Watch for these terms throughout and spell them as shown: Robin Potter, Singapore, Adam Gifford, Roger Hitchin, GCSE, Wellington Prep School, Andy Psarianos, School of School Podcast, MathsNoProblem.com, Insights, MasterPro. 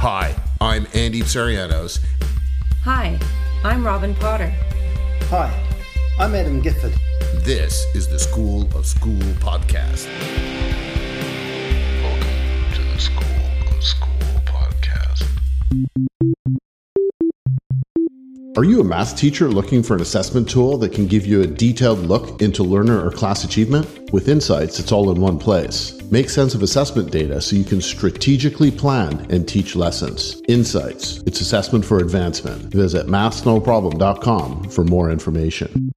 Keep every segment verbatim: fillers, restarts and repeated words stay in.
Hi, I'm Andy Psarianos. Hi, I'm Robin Potter. Hi, I'm Adam Gifford. This is the School of School Podcast. Welcome to the School of School Podcast. Are you a math teacher looking for an assessment tool that can give you a detailed look into learner or class achievement? With Insights, it's all in one place. Make sense of assessment data so you can strategically plan and teach lessons. Insights, it's assessment for advancement. Visit Maths No Problem dot com for more information.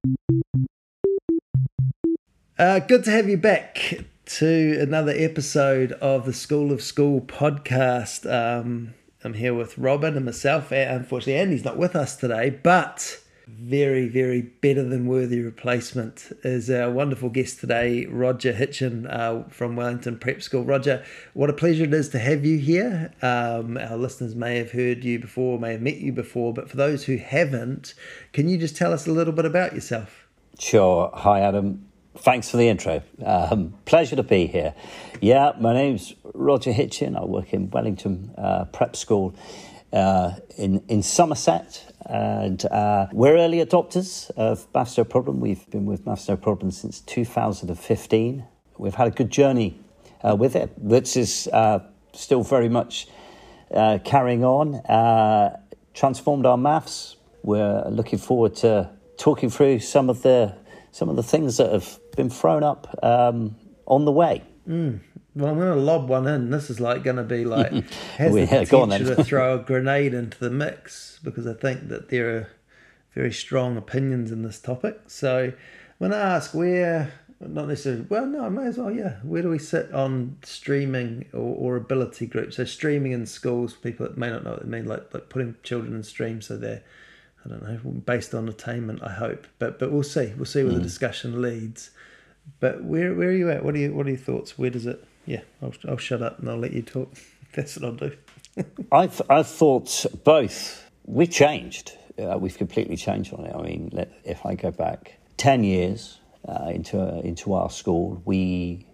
Uh, good to have you back to another episode of the School of School Podcast. Um... I'm here with Robin and myself. Unfortunately, Andy's not with us today, but very, very better than worthy replacement is our wonderful guest today, Roger Hitchin uh, from Wellington Prep School. Roger, what a pleasure it is to have you here. Um, our listeners may have heard you before, may have met you before, but for those who haven't, can you just tell us a little bit about yourself? Sure. Hi, Adam. Thanks for the intro. Um, pleasure to be here. Yeah, my name's Roger Hitchin. I work in Wellington uh, Prep School uh, in, in Somerset. And uh, we're early adopters of MasterPro. We've been with MasterPro since two thousand fifteen. We've had a good journey uh, with it, which is uh, still very much uh, carrying on. Uh, transformed our maths. We're looking forward to talking through some of the some of the things that have been thrown up um, on the way. Mm. Well, I'm going to lob one in. This is like going to be like, has the potential to throw a grenade into the mix, because I think that there are very strong opinions in this topic. So I'm going to ask where, not necessarily, well, no, I may as well, yeah. Where do we sit on streaming or, or ability groups? So streaming in schools, people that may not know what they mean, like, like putting children in stream so they're, I don't know, based on attainment, I hope, but but we'll see. We'll see where mm. the discussion leads. But where where are you at? What are you what are your thoughts? Where does it? Yeah, I'll I'll shut up and I'll let you talk. That's what I'll do. I've I've thought both. We changed. Uh, we've completely changed on it. I mean, let, if I go back ten years uh, into uh, into our school, we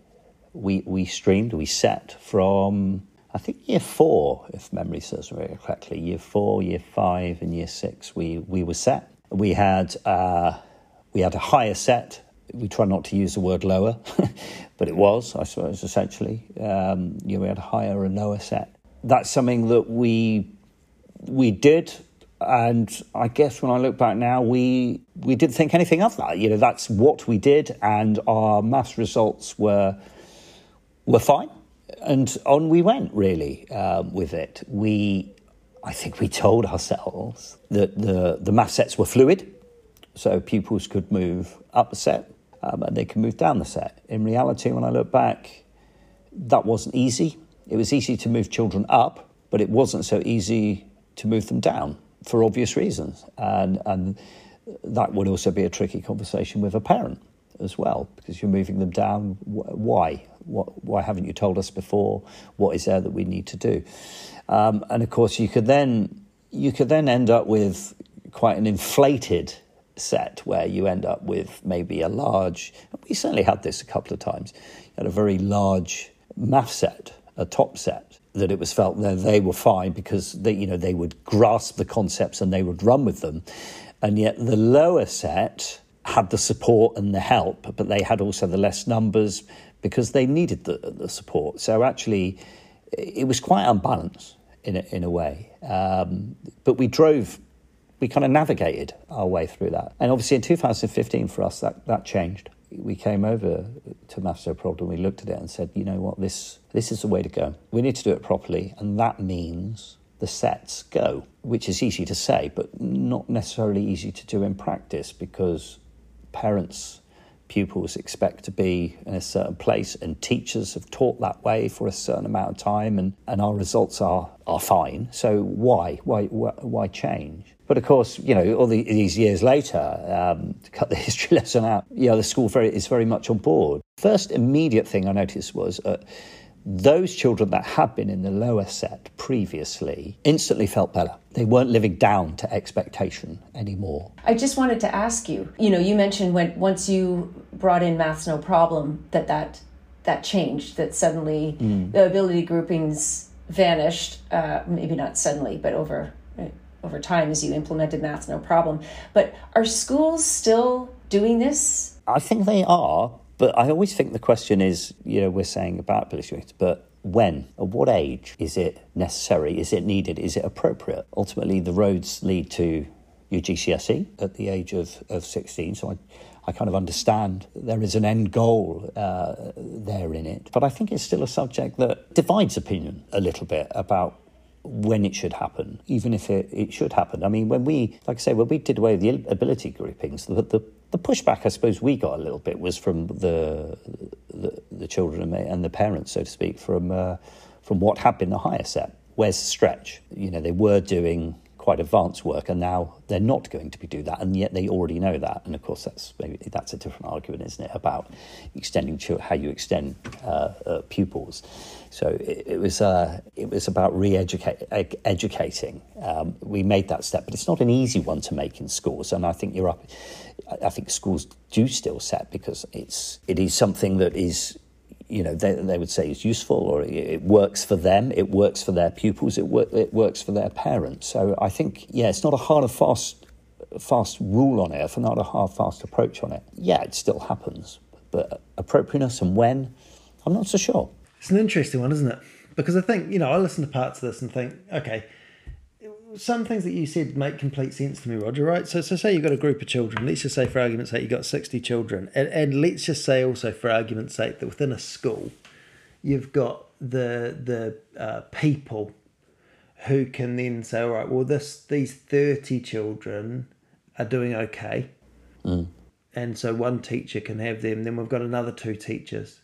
we we streamed. We sat from, I think, year four, if memory serves me correctly, year four, year five, and year six, we, we were set. We had uh, we had a higher set. We try not to use the word lower, but it was, I suppose, essentially. Um, you know, we had a higher and lower set. That's something that we we did, and I guess when I look back now, we we didn't think anything of that. You know, that's what we did, and our maths results were were fine. And on we went, really, um, with it. We, I think we told ourselves that the, the math sets were fluid, so pupils could move up the set um, and they could move down the set. In reality, when I look back, that wasn't easy. It was easy to move children up, but it wasn't so easy to move them down for obvious reasons. And, and that would also be a tricky conversation with a parent as well, because you're moving them down. Why? What, why haven't you told us before? What is there that we need to do? Um, and of course, you could then you could then end up with quite an inflated set, where you end up with maybe a large. We certainly had this a couple of times. You had a very large math set, a top set, that it was felt that they were fine because they, you know, they would grasp the concepts and they would run with them, and yet the lower set had the support and the help, but they had also the less numbers because they needed the, the support. So actually, it was quite unbalanced in a, in a way. Um, but we drove, we kind of navigated our way through that. And obviously in two thousand fifteen for us, that, that changed. We came over to MathsNoProblem, we looked at it and said, you know what, this this is the way to go. We need to do it properly, and that means the sets go, which is easy to say, but not necessarily easy to do in practice, because parents, pupils expect to be in a certain place, and teachers have taught that way for a certain amount of time, and, and our results are are fine. So why? Why why change? But of course, you know, all the, these years later, um, to cut the history lesson out, you know, the school very is very much on board. First immediate thing I noticed was uh, those children that had been in the lower set previously instantly felt better. They weren't living down to expectation anymore. I just wanted to ask you, you know, you mentioned when once you brought in MathsNoProblem that that, that changed, that suddenly mm. the ability groupings vanished, uh, maybe not suddenly, but over over time as you implemented Maths No Problem. But are schools still doing this? I think they are, but I always think the question is, you know, we're saying about punishment, but when, at what age is it necessary? Is it needed? Is it appropriate? Ultimately, the roads lead to your G C S E at the age of, of sixteen. So I, I kind of understand there is an end goal uh, there in it. But I think it's still a subject that divides opinion a little bit about when it should happen, even if it, it should happen. I mean, when we, like I say, when we did away with the ability groupings, the, the, the pushback I suppose we got a little bit was from the the, the children and the parents, so to speak, from uh, from what had been the higher set. Where's the stretch? You know, they were doing quite advanced work, and now they're not going to be do that, and yet they already know that. And of course, that's maybe that's a different argument, isn't it, about extending how you extend uh, uh, pupils. So it, it was uh, it was about re-educate educating. Um, we made that step, but it's not an easy one to make in schools. And I think you're up. I think schools do still set because it's it is something that is, you know, they, they would say is useful, or it works for them, it works for their pupils, it, wor- it works for their parents. So I think, yeah, it's not a hard and fast, fast rule on it, if not a hard, fast approach on it. Yeah, it still happens, but appropriateness and when, I'm not so sure. It's an interesting one, isn't it? Because I think, you know, I listen to parts of this and think, okay, some things that you said make complete sense to me, Roger, right? So, so say you've got a group of children. Let's just say, for argument's sake, you've got sixty children. And, and let's just say also, for argument's sake, that within a school, you've got the the uh, people who can then say, all right, well, this these thirty children are doing okay. Mm. And so one teacher can have them. Then we've got another two teachers.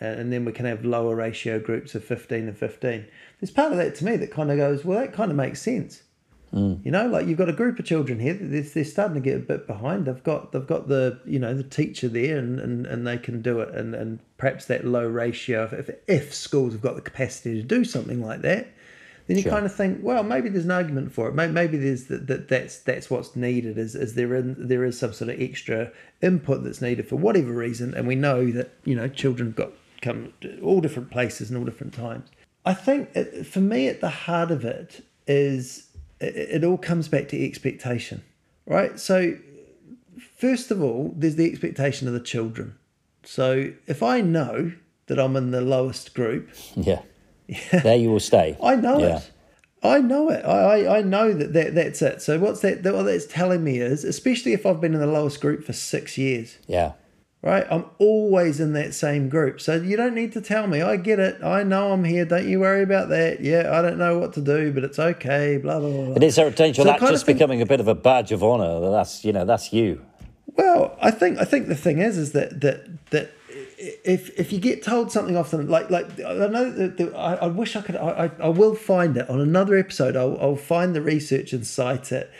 And then we can have lower ratio groups of fifteen and fifteen. There's part of that to me that kind of goes, well, that kind of makes sense. Mm. You know, like you've got a group of children here. They're, they're starting to get a bit behind. They've got they've got the you know the teacher there, and, and, and they can do it. And, and perhaps that low ratio, if, if schools have got the capacity to do something like that, then you sure. kind of think, well, maybe there's an argument for it. Maybe, maybe there's the, that that's that's what's needed. Is is there in, there is some sort of extra input that's needed for whatever reason? And we know that you know children have got come to all different places and all different times. I think it, for me at the heart of it is. It all comes back to expectation, right? So first of all, there's the expectation of the children. So if I know that I'm in the lowest group... Yeah, yeah there you will stay. I know yeah. it. I know it. I, I, I know that, that that's it. So what's that, that, what that's telling me is, especially if I've been in the lowest group for six years... Yeah. Right? I'm always in that same group. So you don't need to tell me. I get it. I know I'm here. Don't you worry about that. Yeah, I don't know what to do, but it's okay, blah, blah, blah. And is there a danger so that just think, becoming a bit of a badge of honour? That's, you know, that's you. Well, I think I think the thing is, is that that that if if you get told something off them, like, like I know that the, I, I wish I could, I, I, I will find it on another episode. I'll, I'll find the research and cite it.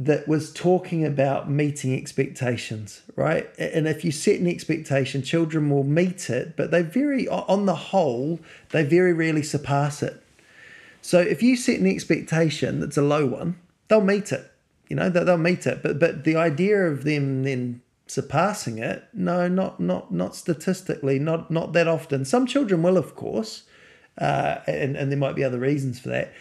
That was talking about meeting expectations, right? And if you set an expectation, children will meet it, but they very, on the whole, they very rarely surpass it. So if you set an expectation that's a low one, they'll meet it, you know, they'll meet it. But but the idea of them then surpassing it, no, not not not statistically, not not that often. Some children will, of course, uh, and, and there might be other reasons for that.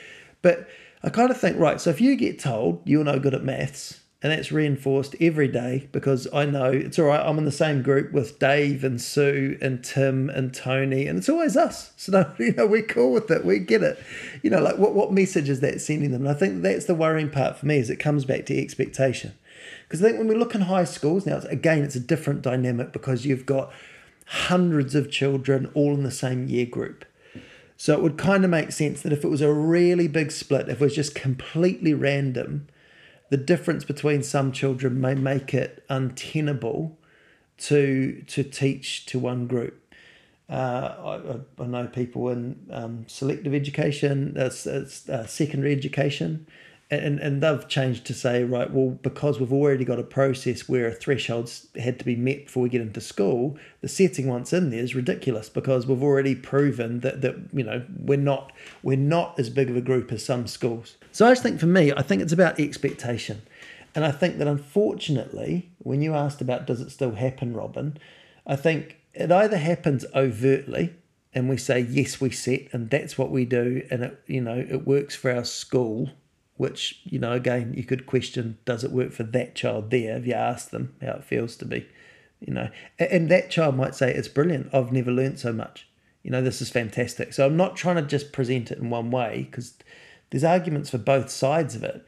But I kind of think, right, so if you get told you're no good at maths, and that's reinforced every day because I know it's all right, I'm in the same group with Dave and Sue and Tim and Tony, and it's always us. So, no, you know, we're cool with it. We get it. You know, like what, what message is that sending them? And I think that's the worrying part for me is it comes back to expectation. Because I think when we look in high schools now, it's, again, it's a different dynamic because you've got hundreds of children all in the same year group. So it would kind of make sense that if it was a really big split, if it was just completely random, the difference between some children may make it untenable to to teach to one group. Uh, I, I know people in um, selective education, uh, uh, secondary education, and, and they've changed to say, right, well, because we've already got a process where thresholds had to be met before we get into school, the setting once in there is ridiculous because we've already proven that, that you know, we're not we're not as big of a group as some schools. So I just think for me, I think it's about expectation. And I think that unfortunately, when you asked about does it still happen, Robin, I think it either happens overtly, and we say, yes, we sit, and that's what we do, and it, you know, it works for our school, which, you know, again, you could question, does it work for that child there if you ask them how it feels to be, you know, and, and that child might say, it's brilliant, I've never learned so much, you know, this is fantastic. So I'm not trying to just present it in one way, because there's arguments for both sides of it.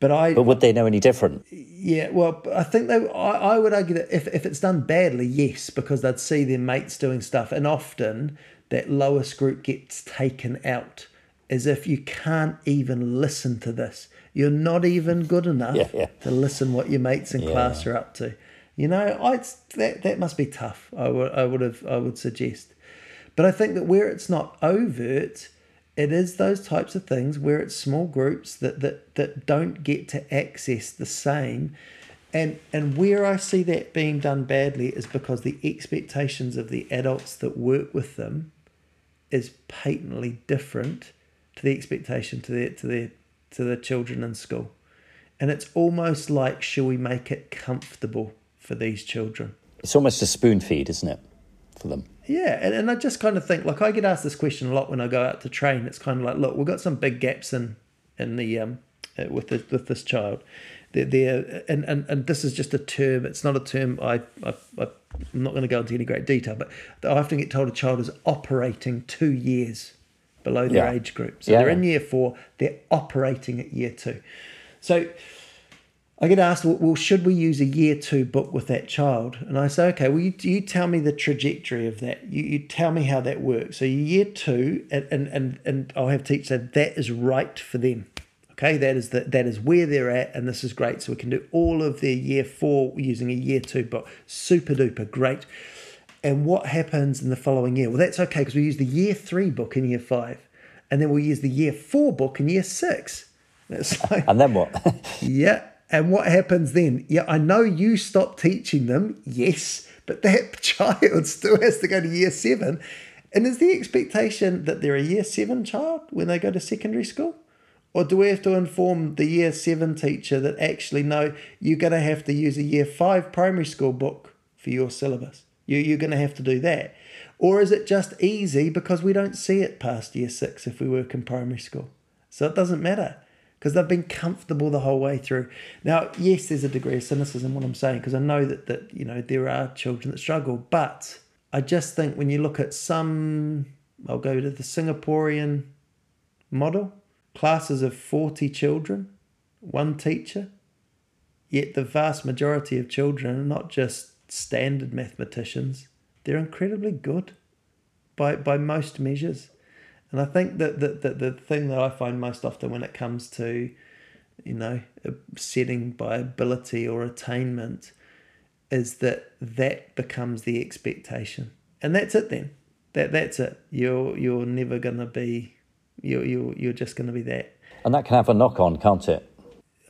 But I. But would they know any different? Yeah, well, I think they. I, I would argue that if, if it's done badly, yes, because they'd see their mates doing stuff, and often that lowest group gets taken out, as if you can't even listen to this. You're not even good enough yeah, yeah. to listen what your mates in yeah. class are up to. You know, I that that must be tough. I would I would have I would suggest, but I think that where it's not overt, it is those types of things where it's small groups that, that, that don't get to access the same. And and where I see that being done badly is because the expectations of the adults that work with them is patently different to the expectation to their to their to the children in school. And it's almost like, shall we make it comfortable for these children? It's almost a spoon feed, isn't it, for them? Yeah, and, and I just kind of think, like, I get asked this question a lot when I go out to train. It's kind of like, look, we've got some big gaps in in the um with the, with this child. They're, they're, and, and, and this is just a term. It's not a term. I, I, I'm not going to go into any great detail, but I often get told a child is operating two years below their yeah. age group. So yeah. they're in year four. They're operating at year two. So I get asked, well, should we use a year two book with that child? And I say, okay, well, you, you tell me the trajectory of that. You, you tell me how that works. So year two, and, and, and, and I'll have teach that that is right for them. Okay, that is the, that is where they're at, and this is great. So we can do all of their year four using a year two book. Super duper, great. And what happens in the following year? Well, that's okay, because we use the year three book in year five. And then we'll use the year four book in year six. That's like, and then what? yeah. And what happens then? Yeah, I know you stopped teaching them, yes, but that child still has to go to year seven. And is the expectation that they're a year seven child when they go to secondary school? Or do we have to inform the year seven teacher that actually, no, you're going to have to use a year five primary school book for your syllabus? You, you're going to have to do that. Or is it just easy because we don't see it past year six if we work in primary school? So it doesn't matter, because they've been comfortable the whole way through. Now, yes, there's a degree of cynicism in what I'm saying, because I know that, that you know, there are children that struggle, but I just think when you look at some, I'll go to the Singaporean model, classes of forty children, one teacher, yet the vast majority of children are not just standard mathematicians, they're incredibly good by, by most measures. And I think that the, the, the thing that I find most often when it comes to, you know, setting by ability or attainment is that that becomes the expectation. And that's it then. That That's it. You're you're never going to be, you're, you're, you're just going to be that. And that can have a knock-on, can't it?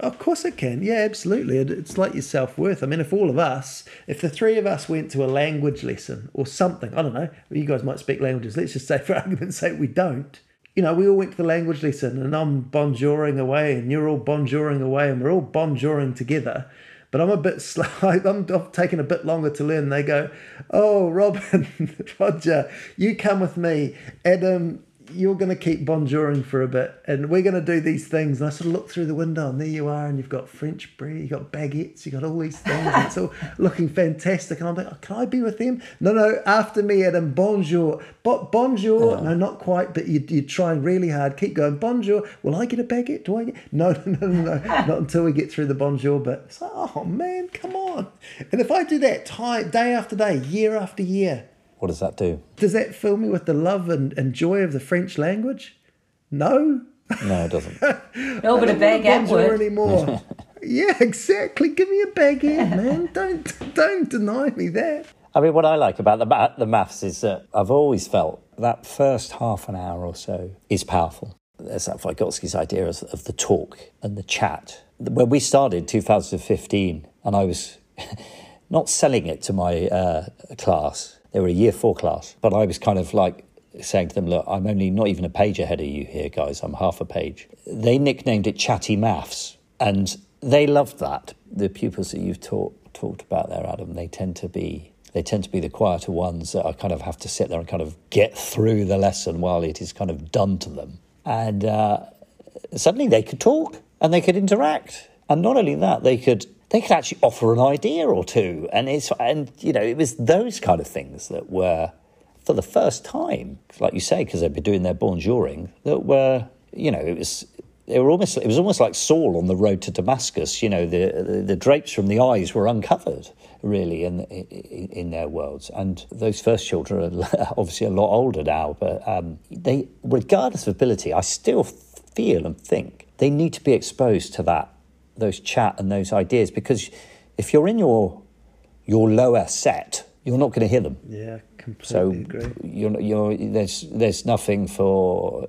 Of course it can. Yeah, absolutely. It's like your self-worth. I mean, if all of us, if the three of us went to a language lesson or something, I don't know, you guys might speak languages. Let's just say for argument's sake we don't. You know, we all went to the language lesson and I'm bonjouring away and you're all bonjouring away and we're all bonjouring together. But I'm a bit slow. I'm taking a bit longer to learn. They go, oh, Robin, Roger, you come with me. Adam, you're going to keep bonjouring for a bit and we're going to do these things. And I sort of look through the window and there you are, and you've got French bread, you've got baguettes, you've got all these things. It's all looking fantastic. And I'm like, oh, can I be with them? No, no, after me, Adam, bonjour. Bo- bonjour. Uh-huh. No, not quite, but you, you're trying really hard. Keep going, bonjour. Will I get a baguette? Do I get... No, no, no, no, no. Not until we get through the bonjour bit. It's like, oh, man, come on. And if I do that time, day after day, year after year, what does that do? Does that fill me with the love and, and joy of the French language? No. No, it doesn't. No, but a baguette would. Anymore. Yeah, exactly. Give me a baguette, man. Don't don't deny me that. I mean, what I like about the, the maths is that I've always felt that first half an hour or so is powerful. There's that Vygotsky's idea of, of the talk and the chat. When we started two thousand fifteen, and I was not selling it to my uh, class. They were a year four class, but I was kind of like saying to them, look, I'm only not even a page ahead of you here, guys. I'm half a page. They nicknamed it Chatty Maths, and they loved that. The pupils that you've talk, talked about there, Adam, they tend to be, they tend to be the quieter ones that I kind of have to sit there and kind of get through the lesson while it is kind of done to them. And uh, suddenly they could talk and they could interact. And not only that, they could they could actually offer an idea or two. And, it's, and you know, it was those kind of things that were, for the first time, like you say, because they'd be doing their bonjourding, that were, you know, it was... They were almost. It was almost like Saul on the road to Damascus. You know, the the, the drapes from the eyes were uncovered, really, in, in in their worlds. And those first children are obviously a lot older now, but um, they, regardless of ability, I still feel and think they need to be exposed to that, those chat and those ideas, because if you're in your your lower set, you're not going to hear them. Yeah, completely agree. So you're, you're, there's there's nothing for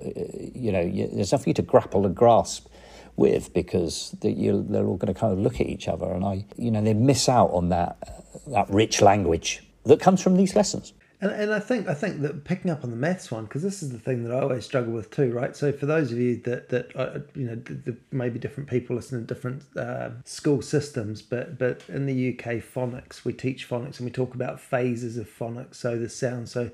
you know you, there's nothing for you to grapple and grasp with, because the, you, they're all going to kind of look at each other, and I you know they miss out on that uh, that rich language that comes from these lessons. And, and I think I think that picking up on the maths one, because this is the thing that I always struggle with too, right? So for those of you that that uh, you know, the, the, maybe different people listen to different uh, school systems, but but in the U K, phonics, we teach phonics and we talk about phases of phonics. So the sound, so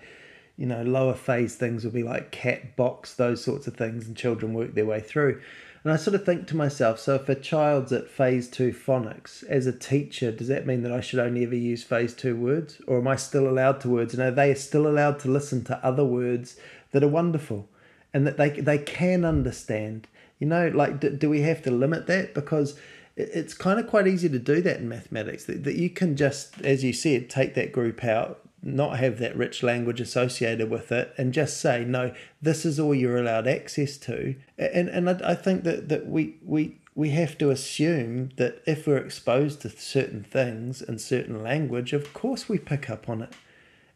you know, lower phase things will be like cat, box, those sorts of things, and children work their way through. And I sort of think to myself, so if a child's at phase two phonics, as a teacher, does that mean that I should only ever use phase two words? Or am I still allowed to words? And are they still allowed to listen to other words that are wonderful and that they they can understand? You know, like, do, do we have to limit that? Because it's kind of quite easy to do that in mathematics, that, that you can just, as you said, take that group out, not have that rich language associated with it, and just say, no, this is all you're allowed access to. And and I, I think that, that we, we, we have to assume that if we're exposed to certain things and certain language, of course we pick up on it.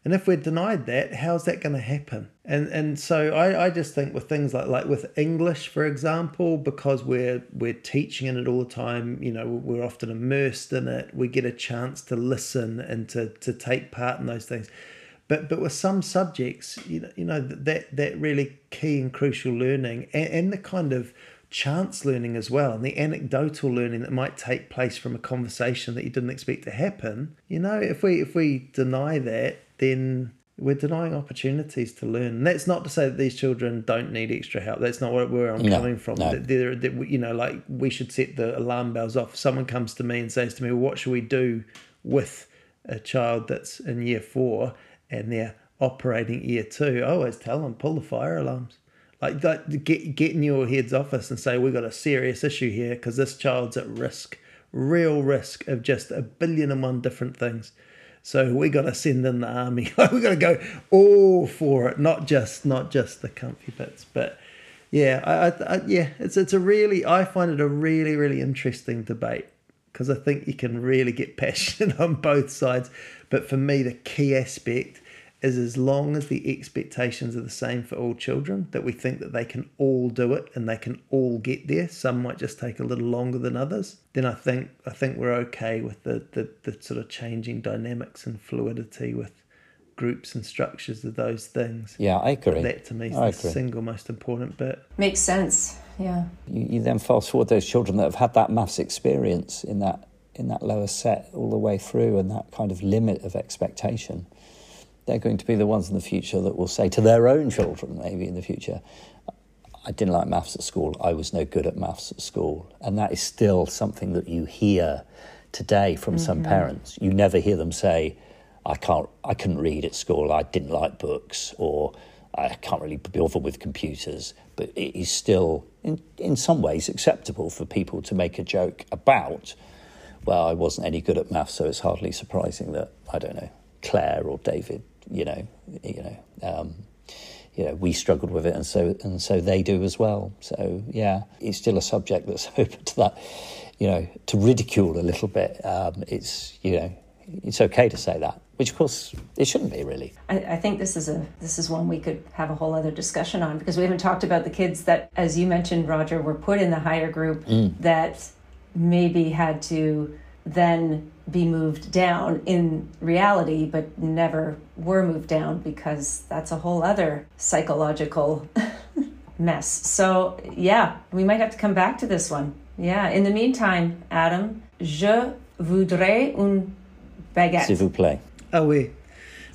And if we're denied that, how's that going to happen? And and so I, I just think with things like, like with English, for example, because we're we're teaching in it all the time, you know, we're often immersed in it. We get a chance to listen and to, to take part in those things. But but with some subjects, you know, you know that that really key and crucial learning and, and the kind of chance learning as well, and the anecdotal learning that might take place from a conversation that you didn't expect to happen. You know, if we if we deny that, then we're denying opportunities to learn. And that's not to say that these children don't need extra help. That's not where I'm no, coming from. No. They're, they're, you know, like, we should set the alarm bells off. If someone comes to me and says to me, well, what should we do with a child that's in year four and they're operating year two? I always tell them, pull the fire alarms. Like, like get, get in your head's office and say, we've got a serious issue here because this child's at risk, real risk of just a billion and one different things. So we got to send in the army. We got to go all for it, not just not just the comfy bits. But yeah, I, I, yeah, it's it's a really I find it a really really interesting debate, because I think you can really get passionate on both sides. But for me, the key aspect is, as long as the expectations are the same for all children, that we think that they can all do it and they can all get there. Some might just take a little longer than others. Then I think I think we're okay with the, the, the sort of changing dynamics and fluidity with groups and structures of those things. Yeah, I agree. But that to me is I the agree. single most important bit. Makes sense, yeah. You, you then fast forward those children that have had that maths experience in that in that lower set all the way through, and that kind of limit of expectation. They're going to be the ones in the future that will say to their own children, maybe in the future, I didn't like maths at school, I was no good at maths at school. And that is still something that you hear today from mm-hmm. some parents. You never hear them say, I can't, I couldn't read at school, I didn't like books, or I can't really be bothered with computers. But it is still, in, in some ways, acceptable for people to make a joke about, well, I wasn't any good at maths, so it's hardly surprising that, I don't know, Claire or David, you know, you know, um, you know, we struggled with it, and so and so they do as well. So yeah, it's still a subject that's open to that, you know, to ridicule a little bit. Um, it's you know, it's okay to say that, which of course it shouldn't be really. I, I think this is a this is one we could have a whole other discussion on, because we haven't talked about the kids that, as you mentioned, Roger, were put in the higher group mm. that maybe had to then be moved down in reality, but never were moved down, because that's a whole other psychological mess. So yeah, we might have to come back to this one. Yeah. In the meantime, Adam, je voudrais une baguette. S'il vous plaît. Ah oui.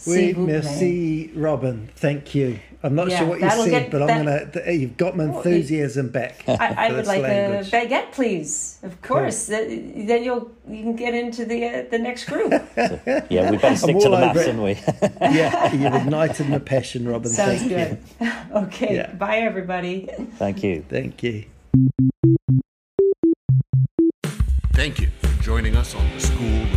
Oui, merci, Robin. Thank you. I'm not yeah, sure what you said, get, but I'm that, gonna. You've got my enthusiasm back. I, I would like language. a baguette, please. Of course. Cool. Then you'll you can get into the uh, the next group. So, yeah, we better stick to the maths, haven't we? Yeah, you've ignited my passion, Robin. Sounds Thank good. You. Okay. Yeah. Bye, everybody. Thank you. Thank you. Thank you for joining us on the School